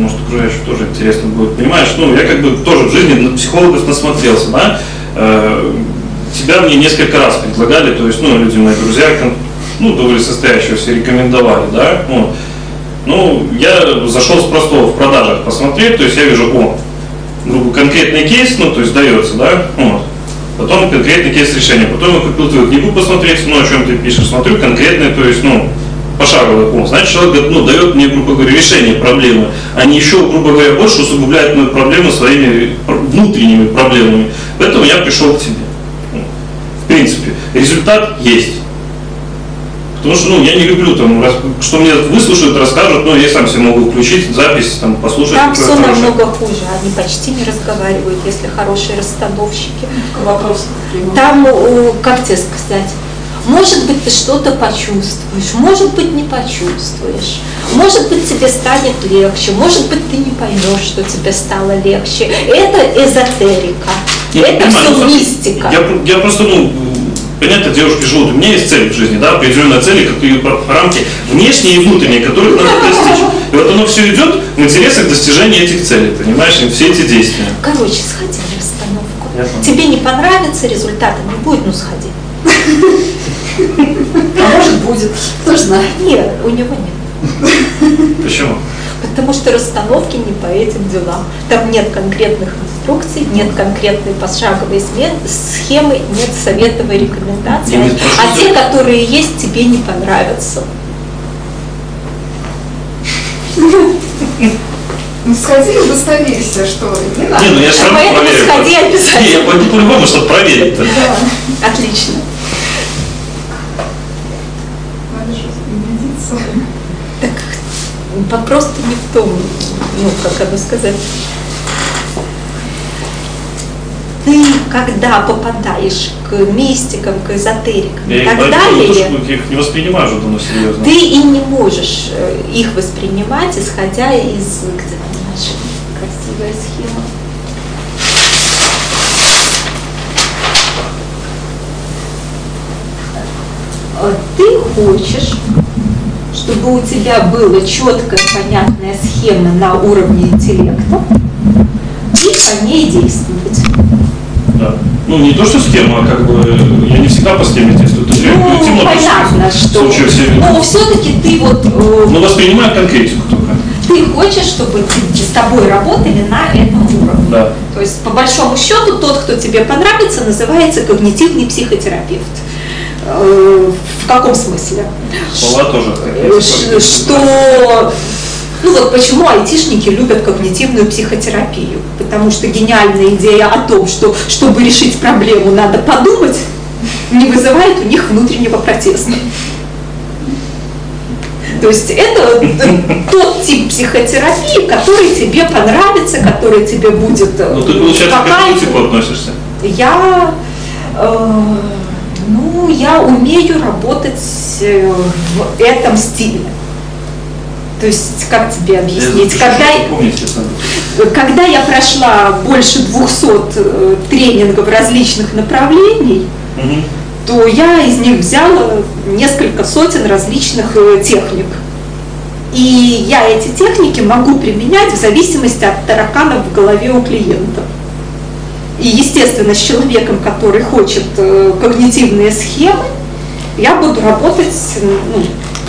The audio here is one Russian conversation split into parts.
потому что окружающим тоже интересно будет. Понимаешь, ну, я как бы тоже в жизни на психологов насмотрелся, да? Тебя мне несколько раз предлагали, то есть, ну, люди мои друзья, ну, довольно состоящего все рекомендовали, да? Ну, я зашел просто в продажах посмотреть, то есть я вижу, грубо, конкретный кейс, ну, то есть дается, да? Потом конкретный кейс решения, потом я купил твою книгу посмотреть, ну, о чем ты пишешь, смотрю конкретный, то есть, ну, пошаговый, значит, человек, ну, дает мне, грубо говоря, решение проблемы, а не еще, грубо говоря, больше усугубляет мою проблему своими внутренними проблемами. Поэтому я пришел к тебе. В принципе, результат есть. Потому что, ну, я не люблю, там, что мне выслушают, расскажут, но я сам себе могу включить запись, там, послушать. Там все хорошее. Намного хуже, они почти не разговаривают, если хорошие расстановщики. Вопрос. Там, как тебе сказать, может быть, ты что-то почувствуешь, может быть, не почувствуешь, может быть, тебе станет легче, может быть, ты не поймешь, что тебе стало легче. Это эзотерика, я это понимаю, все мистика. Я просто, ну, понятно, девушки живут. У меня есть цель в жизни, да, определенные цели, которые рамки внешние и внутренние, которых надо достичь. И вот оно все идет в интересах достижения этих целей, понимаешь, все эти действия. Короче, сходи на расстановку. Ясно. Тебе не понравится, результата не будет, ну сходи. А может будет, кто знает. Нет, у него нет. Почему? Потому что расстановки не по этим делам. Там нет конкретных инструкций, нет конкретной пошаговой схемы, нет советов и рекомендаций. А те, которые есть, тебе не понравятся. Ну сходи и удостоверься, что не надо. Не, ну я сам проверю. Поэтому сходи обязательно. Не, я пойду по-любому, чтобы проверить. Да, отлично. Надо же убедиться. Так вопрос-то не в том, ну, как оно сказать. Ты, когда попадаешь к мистикам, к эзотерикам и так далее, я их не воспринимаю уже давно серьезно. Ты и не можешь их воспринимать, исходя из... Где наша красивая схема? Ты хочешь, чтобы у тебя была четкая, понятная схема на уровне интеллекта, и по ней действовать. Да. Ну, не то, что схема, а как бы я не всегда по схеме действую. Ну, интимно, понятно, что... Но все-таки ты вот... Ну, воспринимай конкретику только. Ты хочешь, чтобы с тобой работали на этом уровне. Да. То есть, по большому счету, тот, кто тебе понравится, называется когнитивный психотерапевт. В каком смысле? Слова тоже. Что... Ну вот почему айтишники любят когнитивную психотерапию? Потому что гениальная идея о том, что чтобы решить проблему, надо подумать, не вызывает у них внутреннего протеста. То есть это тот тип психотерапии, который тебе понравится, который тебе будет по кайфу. Ну ты, получается, к какому типу относишься? Я... Ну, я умею работать в этом стиле. То есть, как тебе объяснить? Когда я прошла больше 200 тренингов различных направлений, то я из них взяла несколько сотен различных техник. И я эти техники могу применять в зависимости от тараканов в голове у клиента. И, естественно, с человеком, который хочет когнитивные схемы, я буду работать, ну,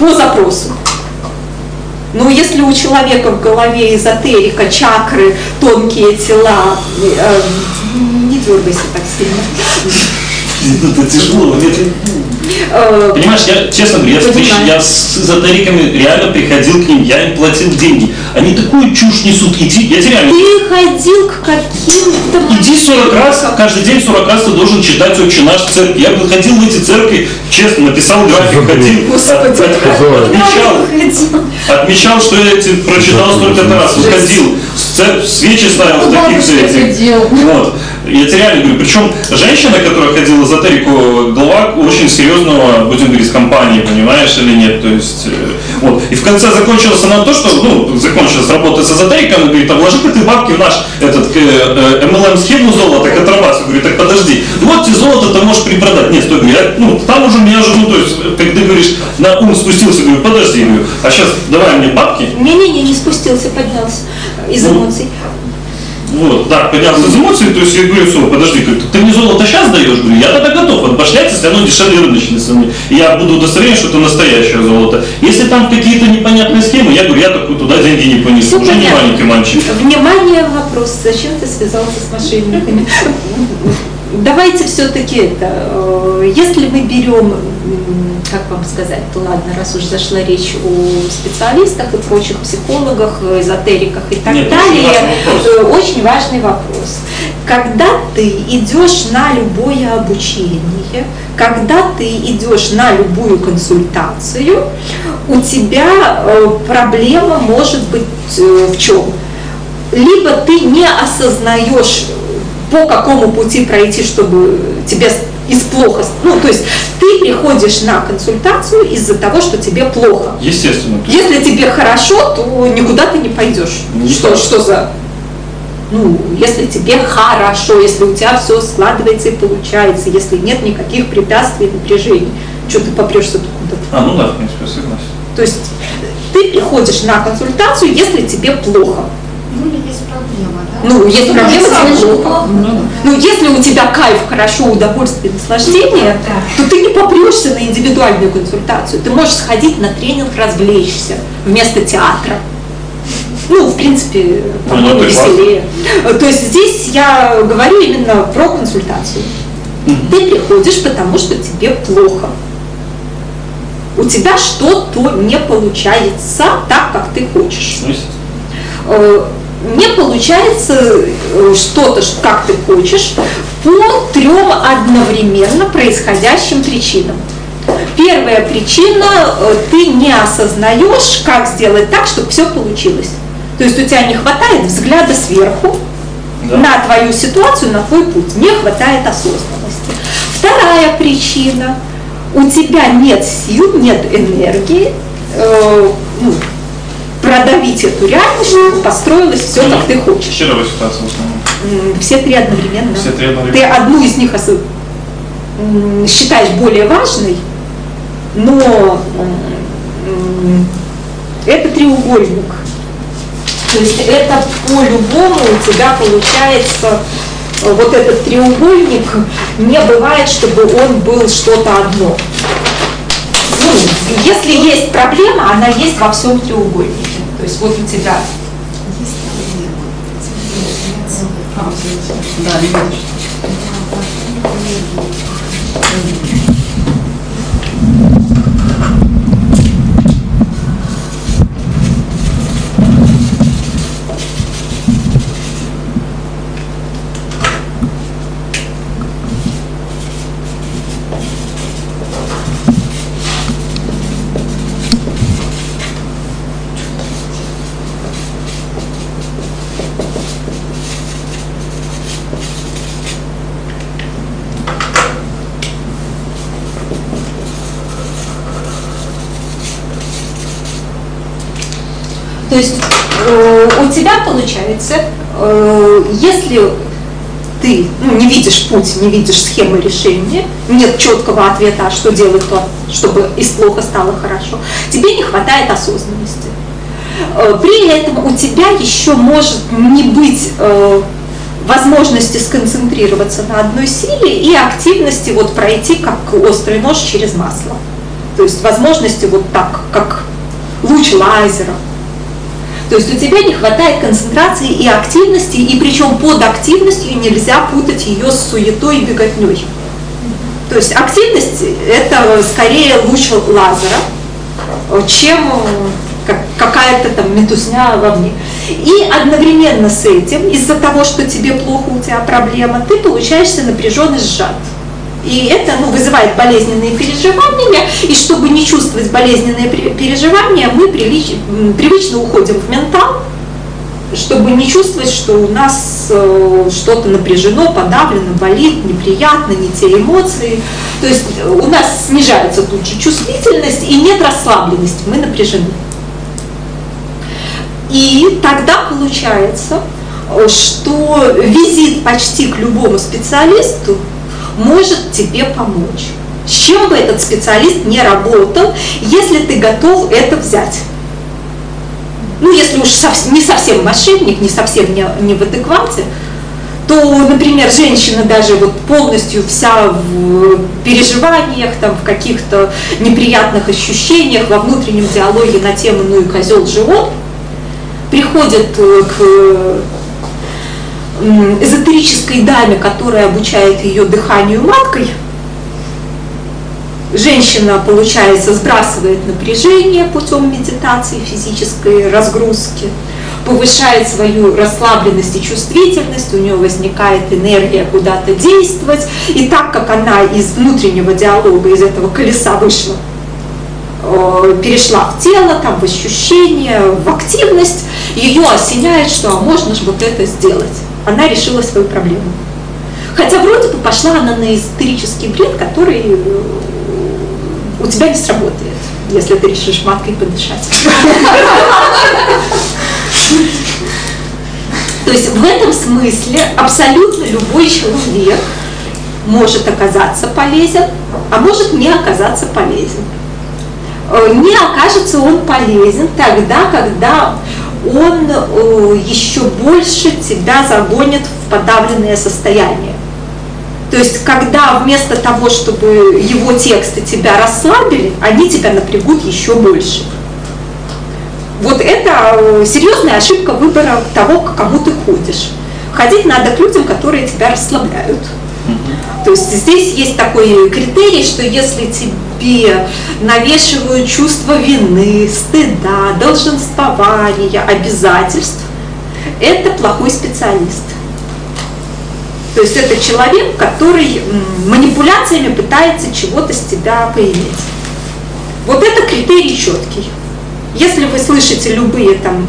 по запросу. Но если у человека в голове эзотерика, чакры, тонкие тела, не дергайся так сильно. Это тяжело. Понимаешь, я, честно говоря, я с эзотериками реально приходил к ним, я им платил деньги. Они такую чушь несут, иди, я теряю. Ты ходил к каким-то... Иди 40 раз, каждый день 40 раз ты должен читать «Отче наш» в церкви. Я ходил в эти церкви, честно, написал график, ходил, отмечал, что я прочитал столько-то раз, выходил, свечи ставил в таких церквях. Вот. Я тебе реально говорю, причем женщина, которая ходила за эзотерику, глава очень серьезного, будем говорить, компании, понимаешь или нет, то есть, вот. И в конце закончилась она то, что, ну, закончилась работа работает с эзотериком, он говорит, а вложи-ка ты бабки в наш MLM-схему золота, контрабасу. Говорит, так подожди, вот тебе золото, ты можешь припродать. Нет, стой, там уже меня уже, то есть, когда ты говоришь, на ум спустился, говорю, подожди, говорю, а сейчас давай мне бабки. Не-не-не, не спустился, поднялся из эмоций. Вот, да, поднялся из эмоций, то есть я говорю, все, подожди, ты мне золото сейчас даешь? Говорю, я тогда готов отбашлять, если оно дешевле рыночной цены. Я буду удостоверен, что это настоящее золото. Если там какие-то непонятные схемы, я говорю, я такой туда деньги не понесу, уже не маленький мальчик. Внимание, вопрос, зачем ты связался с мошенниками? Давайте все-таки это, если мы берем, как вам сказать, ладно, раз уж зашла речь о специалистах и прочих психологах, эзотериках и так далее, очень важный вопрос. Когда ты идешь на любое обучение, когда ты идешь на любую консультацию, у тебя проблема может быть в чем? Либо ты не осознаешь, по какому пути пройти, чтобы тебе из плохо... Ну, то есть ты приходишь на консультацию из-за того, что тебе плохо. Естественно. Если тебе хорошо, то никуда ты не пойдешь. Что за... Ну, если тебе хорошо, если у тебя все складывается и получается, если нет никаких препятствий и напряжений, что ты попрешься куда-то? Ну да, в принципе, согласен. То есть ты приходишь на консультацию, если тебе плохо. Ну, или есть проблема, да? Ну, если проблема, ну, если у тебя кайф, хорошо, удовольствие, наслаждение, да, то ты не попрешься на индивидуальную консультацию. Ты можешь сходить на тренинг, развлечься вместо театра. Ну, в принципе, по-моему, веселее. То есть здесь я говорю именно про консультацию. Ты приходишь, потому что тебе плохо. У тебя что-то не получается так, как ты хочешь. Не получается что-то, как ты хочешь, по трем одновременно происходящим причинам. Первая причина – ты не осознаешь, как сделать так, чтобы все получилось. То есть у тебя не хватает взгляда сверху, да, на твою ситуацию, на твой путь, не хватает осознанности. Вторая причина – у тебя нет сил, нет энергии, продавить эту реальность, построилось все, как ты хочешь. Первая ситуация в основном. Все три одновременно. Ты одну из них считаешь более важной, но это треугольник. То есть это по-любому у тебя получается, вот этот треугольник, не бывает, чтобы он был что-то одно. Ну, если есть проблема, она есть во всем треугольнике. То есть вот у тебя есть проблема. То есть у тебя получается, если ты не видишь путь, не видишь схемы решения, нет четкого ответа, а что делать, то, чтобы из плохо стало хорошо, тебе не хватает осознанности. При этом у тебя еще может не быть возможности сконцентрироваться на одной силе и активности вот пройти как острый нож через масло. То есть возможности вот так, как луч лазера. То есть у тебя не хватает концентрации и активности, и причем под активностью нельзя путать ее с суетой и беготней. То есть активность – это скорее луч лазера, чем какая-то там метусня во мне. И одновременно с этим, из-за того, что тебе плохо, у тебя проблема, ты получаешься напряжен и сжат. И это вызывает болезненные переживания, и чтобы не чувствовать болезненные переживания, мы привычно уходим в ментал, чтобы не чувствовать, что у нас что-то напряжено, подавлено, болит, неприятно, не те эмоции. То есть у нас снижается тут же чувствительность и нет расслабленности, мы напряжены. И тогда получается, что визит почти к любому специалисту может тебе помочь. С чем бы этот специалист не работал, если ты готов это взять. Ну, если уж не совсем мошенник, не совсем не в адеквате, то, например, женщина даже вот полностью вся в переживаниях, там, в каких-то неприятных ощущениях, во внутреннем диалоге на тему «ну и козел же он», приходит к эзотерической даме, которая обучает ее дыханию маткой. Женщина, получается, сбрасывает напряжение путем медитации, физической разгрузки, повышает свою расслабленность и чувствительность, у нее возникает энергия куда-то действовать. И так как она из внутреннего диалога, из этого колеса вышла, перешла в тело, там, в ощущения, в активность, ее осеняет, что можно же вот это сделать. Она решила свою проблему. Хотя вроде бы пошла она на эзотерический бред, который у тебя не сработает, если ты решишь маткой подышать. То есть в этом смысле абсолютно любой человек может оказаться полезен, а может не оказаться полезен. Не окажется он полезен тогда, когда он еще больше тебя загонит в подавленное состояние. То есть, когда вместо того, чтобы его тексты тебя расслабили, они тебя напрягут еще больше. Вот это серьезная ошибка выбора того, к кому ты ходишь. Ходить надо к людям, которые тебя расслабляют. То есть здесь есть такой критерий, что если тебе навешивают чувство вины, стыда, долженствования, обязательств, это плохой специалист. То есть это человек, который манипуляциями пытается чего-то с тебя поиметь. Вот это критерий четкий. Если вы слышите любые там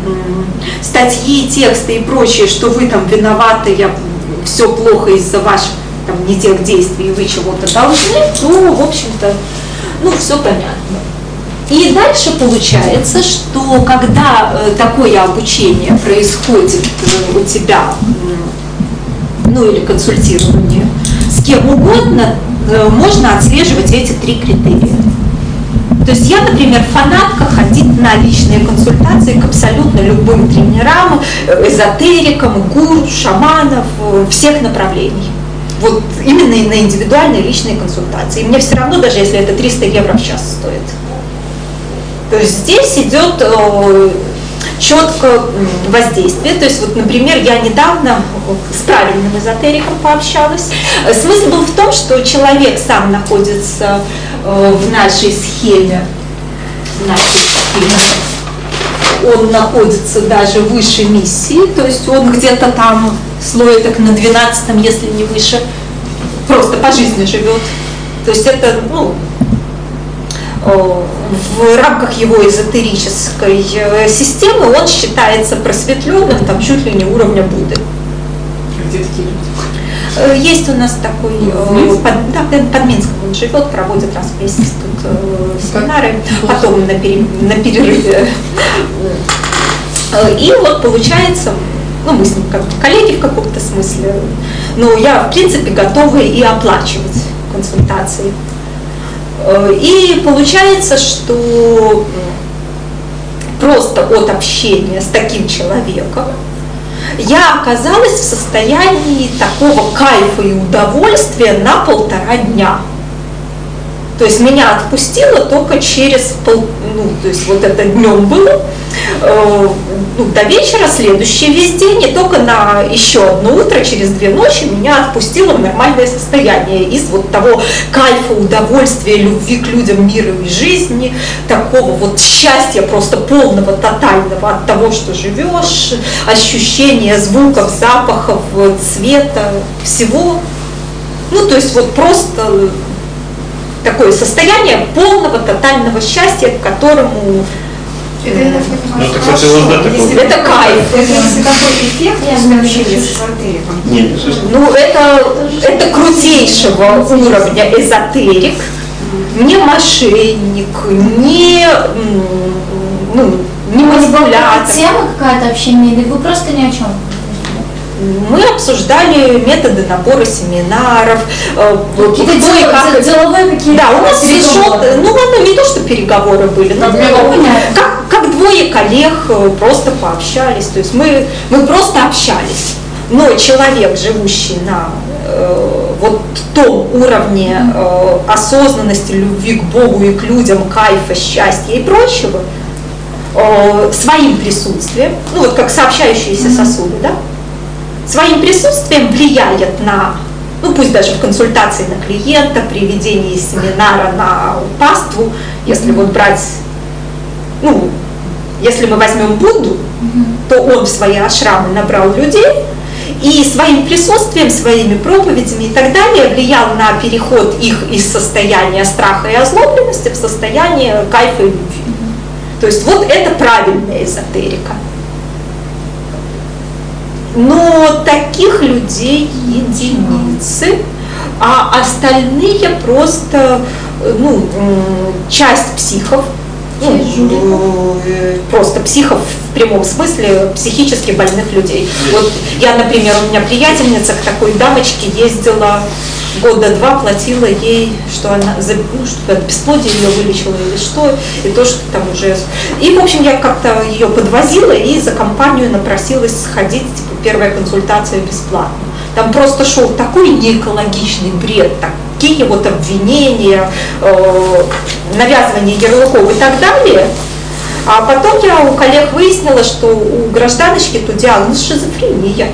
статьи, тексты и прочее, что вы там виноваты, все плохо из-за ваших там, не тех действий, вы чего-то должны, то, в общем-то, ну, все понятно. И дальше получается, что когда такое обучение происходит у тебя, ну или консультирование с кем угодно, можно отслеживать эти три критерия. То есть я, например, фанатка ходить на личные консультации к абсолютно любым тренерам, эзотерикам, гуру, шаманов, всех направлений. Вот именно и на индивидуальные личные консультации. И мне все равно, даже если это 300 евро в час стоит. То есть здесь идет четко воздействие. То есть, вот, например, я недавно с правильным эзотериком пообщалась. Смысл был в том, что человек сам находится в нашей схеме. Он находится даже выше миссии, то есть он где-то там слой так на 12-м, если не выше, просто по жизни живет. То есть это, ну, в рамках его эзотерической системы он считается просветленным, там чуть ли не уровня Будды. Где такие люди? Есть у нас такой, под Минском он живет, проводит раз в месяц тут семинары, потом на перерыве. И вот получается, ну мы с ним как коллеги в каком-то смысле, но я в принципе готова и оплачивать консультации. И получается, что просто от общения с таким человеком я оказалась в состоянии такого кайфа и удовольствия на 1,5 дня. То есть меня отпустило только через то есть вот это днем было, до вечера, следующий весь день, и только на еще одно утро, через 2 ночи, меня отпустило в нормальное состояние из вот того кайфа, удовольствия, любви к людям, миру и жизни, такого вот счастья просто полного, тотального от того, что живешь, ощущения звуков, запахов, цвета, всего. Ну, то есть вот просто такое состояние полного, тотального счастья, к которому... Это, кстати, это кайф. Это такой эффект, я общение с эзотериком. Нет, это крутейшего уровня эзотерик, не мошенник, не, ну, не возбавляться. Тема какая-то общения, или вы просто ни о чем? Мы обсуждали методы набора семинаров, какие-то деловые какие-то. Да, у нас пришел, ну ладно, не то, что переговоры были, но как двое коллег просто пообщались, то есть мы просто общались. Но человек, живущий на вот том уровне осознанности, любви к Богу и к людям, кайфа, счастья и прочего, своим присутствием, ну вот как сообщающиеся сосуды, да, своим присутствием влияет на, ну пусть даже в консультации на клиента, при ведении семинара на паству, если вот брать, ну, если мы возьмем Будду, то он в свои ашрамы набрал людей, и своим присутствием, своими проповедями и так далее влиял на переход их из состояния страха и озлобленности в состояние кайфа и любви. То есть вот это правильная эзотерика. Но таких людей единицы, а остальные просто, ну, часть психов, ну, просто психов в прямом смысле, психически больных людей. Вот я, например, у меня приятельница к такой дамочке ездила года два, платила ей, что она, ну, что от бесплодия ее вылечила или что, и то, что там уже... И, в общем, я как-то ее подвозила и за компанию напросилась сходить, типа, первая консультация бесплатно. Там просто шел такой неэкологичный бред, такие вот обвинения, навязывание ярлыков и так далее. А потом я у коллег выяснила, что у гражданочки-то диагноз шизофрения.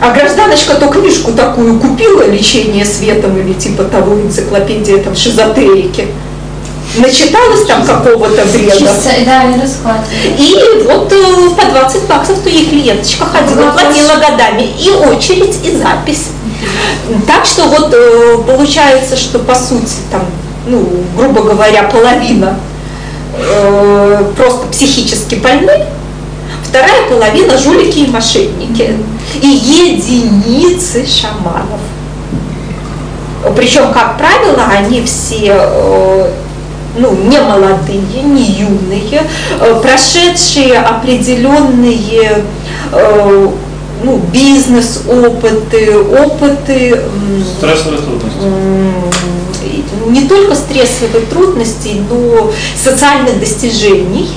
А гражданочка-то книжку такую купила, «Лечение светом» или типа того, энциклопедия там шизотерики. Начиталась там какого-то бреда. Да, и вот по 20 баксов то ей клиенточка ходила, платила годами. И очередь, и запись. Так что вот получается, что по сути там, ну, грубо говоря, половина просто психически больны, вторая половина жулики и мошенники. И единицы шаманов. Причем, как правило, они все ну, не молодые, не юные, прошедшие определенные ну, бизнес-опыты, опыты стрессовой трудности. Не только стрессовой трудности, но социальных достижений.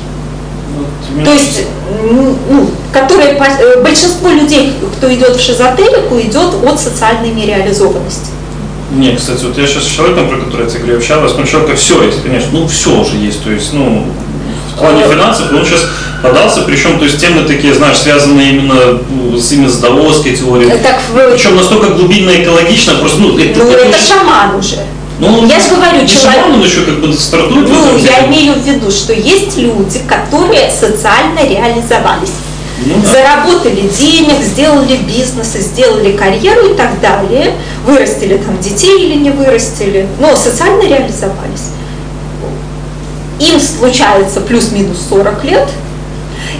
Вот, то есть, ну, которые, большинство людей, кто идет в шизотерику, идет от социальной нереализованности. Нет, кстати, вот я сейчас с человеком, про который я тебе говорю, общалась, ну, человека все есть, конечно, ну, все уже есть, то есть, ну, в плане финансов, он сейчас подался, причем, то есть, темы такие, знаешь, связанные именно с даосской теорией, так, причем настолько глубинно экологично, просто, ну, это шаман уже. Ну, я же говорю, человек, он еще как бы стартует. Ну, я имею в виду, что есть люди, которые социально реализовались, заработали денег, сделали бизнес, сделали карьеру и так далее, вырастили там детей или не вырастили, но социально реализовались. Им случается плюс-минус 40 лет,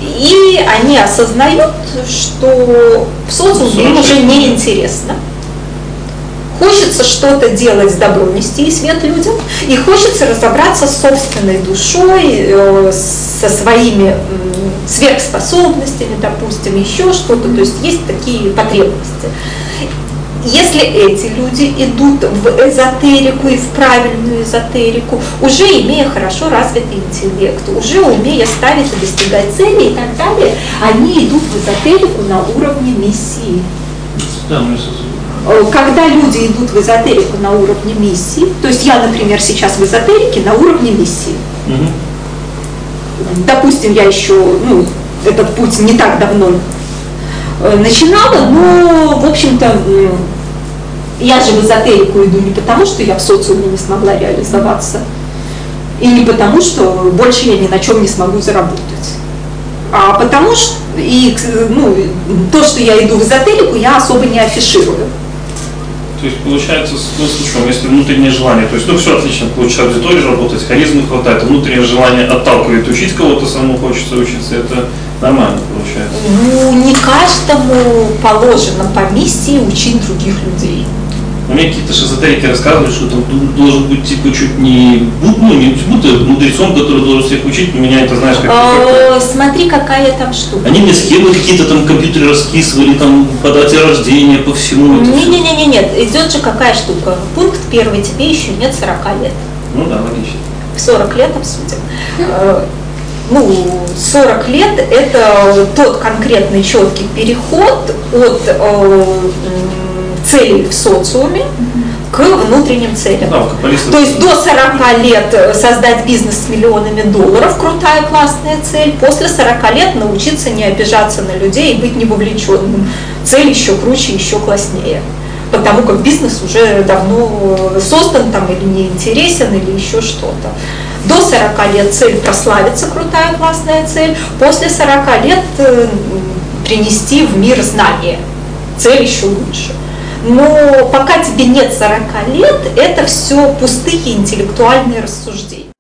и они осознают, что в социуме им уже неинтересно. Хочется что-то делать с добром, нести свет людям, и хочется разобраться с собственной душой, со своими сверхспособностями, допустим, еще что-то. То есть есть такие потребности. Если эти люди идут в эзотерику и в правильную эзотерику, уже имея хорошо развитый интеллект, уже умея ставить и достигать цели и так далее, они идут в эзотерику на уровне миссии. Когда люди идут в эзотерику на уровне миссии, то есть я, например, сейчас в эзотерике на уровне миссии. Допустим, я еще, ну, этот путь не так давно начинала, но, в общем-то, я же в эзотерику иду не потому, что я в социуме не смогла реализоваться, и не потому, что больше я ни на чем не смогу заработать, а потому что, и, ну, то, что я иду в эзотерику, я особо не афиширую. То есть получается, ну, слушаем, если внутреннее желание, то есть, ну, все отлично, получишь аудиторию работать, харизмы хватает, внутреннее желание отталкивает, учить кого-то самому хочется учиться, это нормально получается. Ну, не каждому положено по миссии учить других людей. Но мне какие-то шизотерики рассказывали, что там должен быть типа чуть не будто мудрецом, который должен всех учить, но меня это, знаешь, как-то... Смотри, какая там штука. Они мне схемы какие-то там компьютеры раскисывали, там по дате рождения, по всему. Нет, идет же какая штука. Пункт первый, тебе еще нет 40 лет. Ну да, логично. В 40 лет обсудим. 40 лет – это тот конкретный четкий переход от целей в социуме к внутренним целям. То есть до 40 лет создать бизнес с миллионами долларов – крутая, классная цель. После 40 лет научиться не обижаться на людей и быть невовлеченным. Цель еще круче, еще класснее. Потому как бизнес уже давно создан там или не интересен, или еще что-то. До 40 лет цель прославиться, крутая, классная цель. После 40 лет принести в мир знания. Цель еще лучше. Но пока тебе нет 40 лет, это все пустые интеллектуальные рассуждения.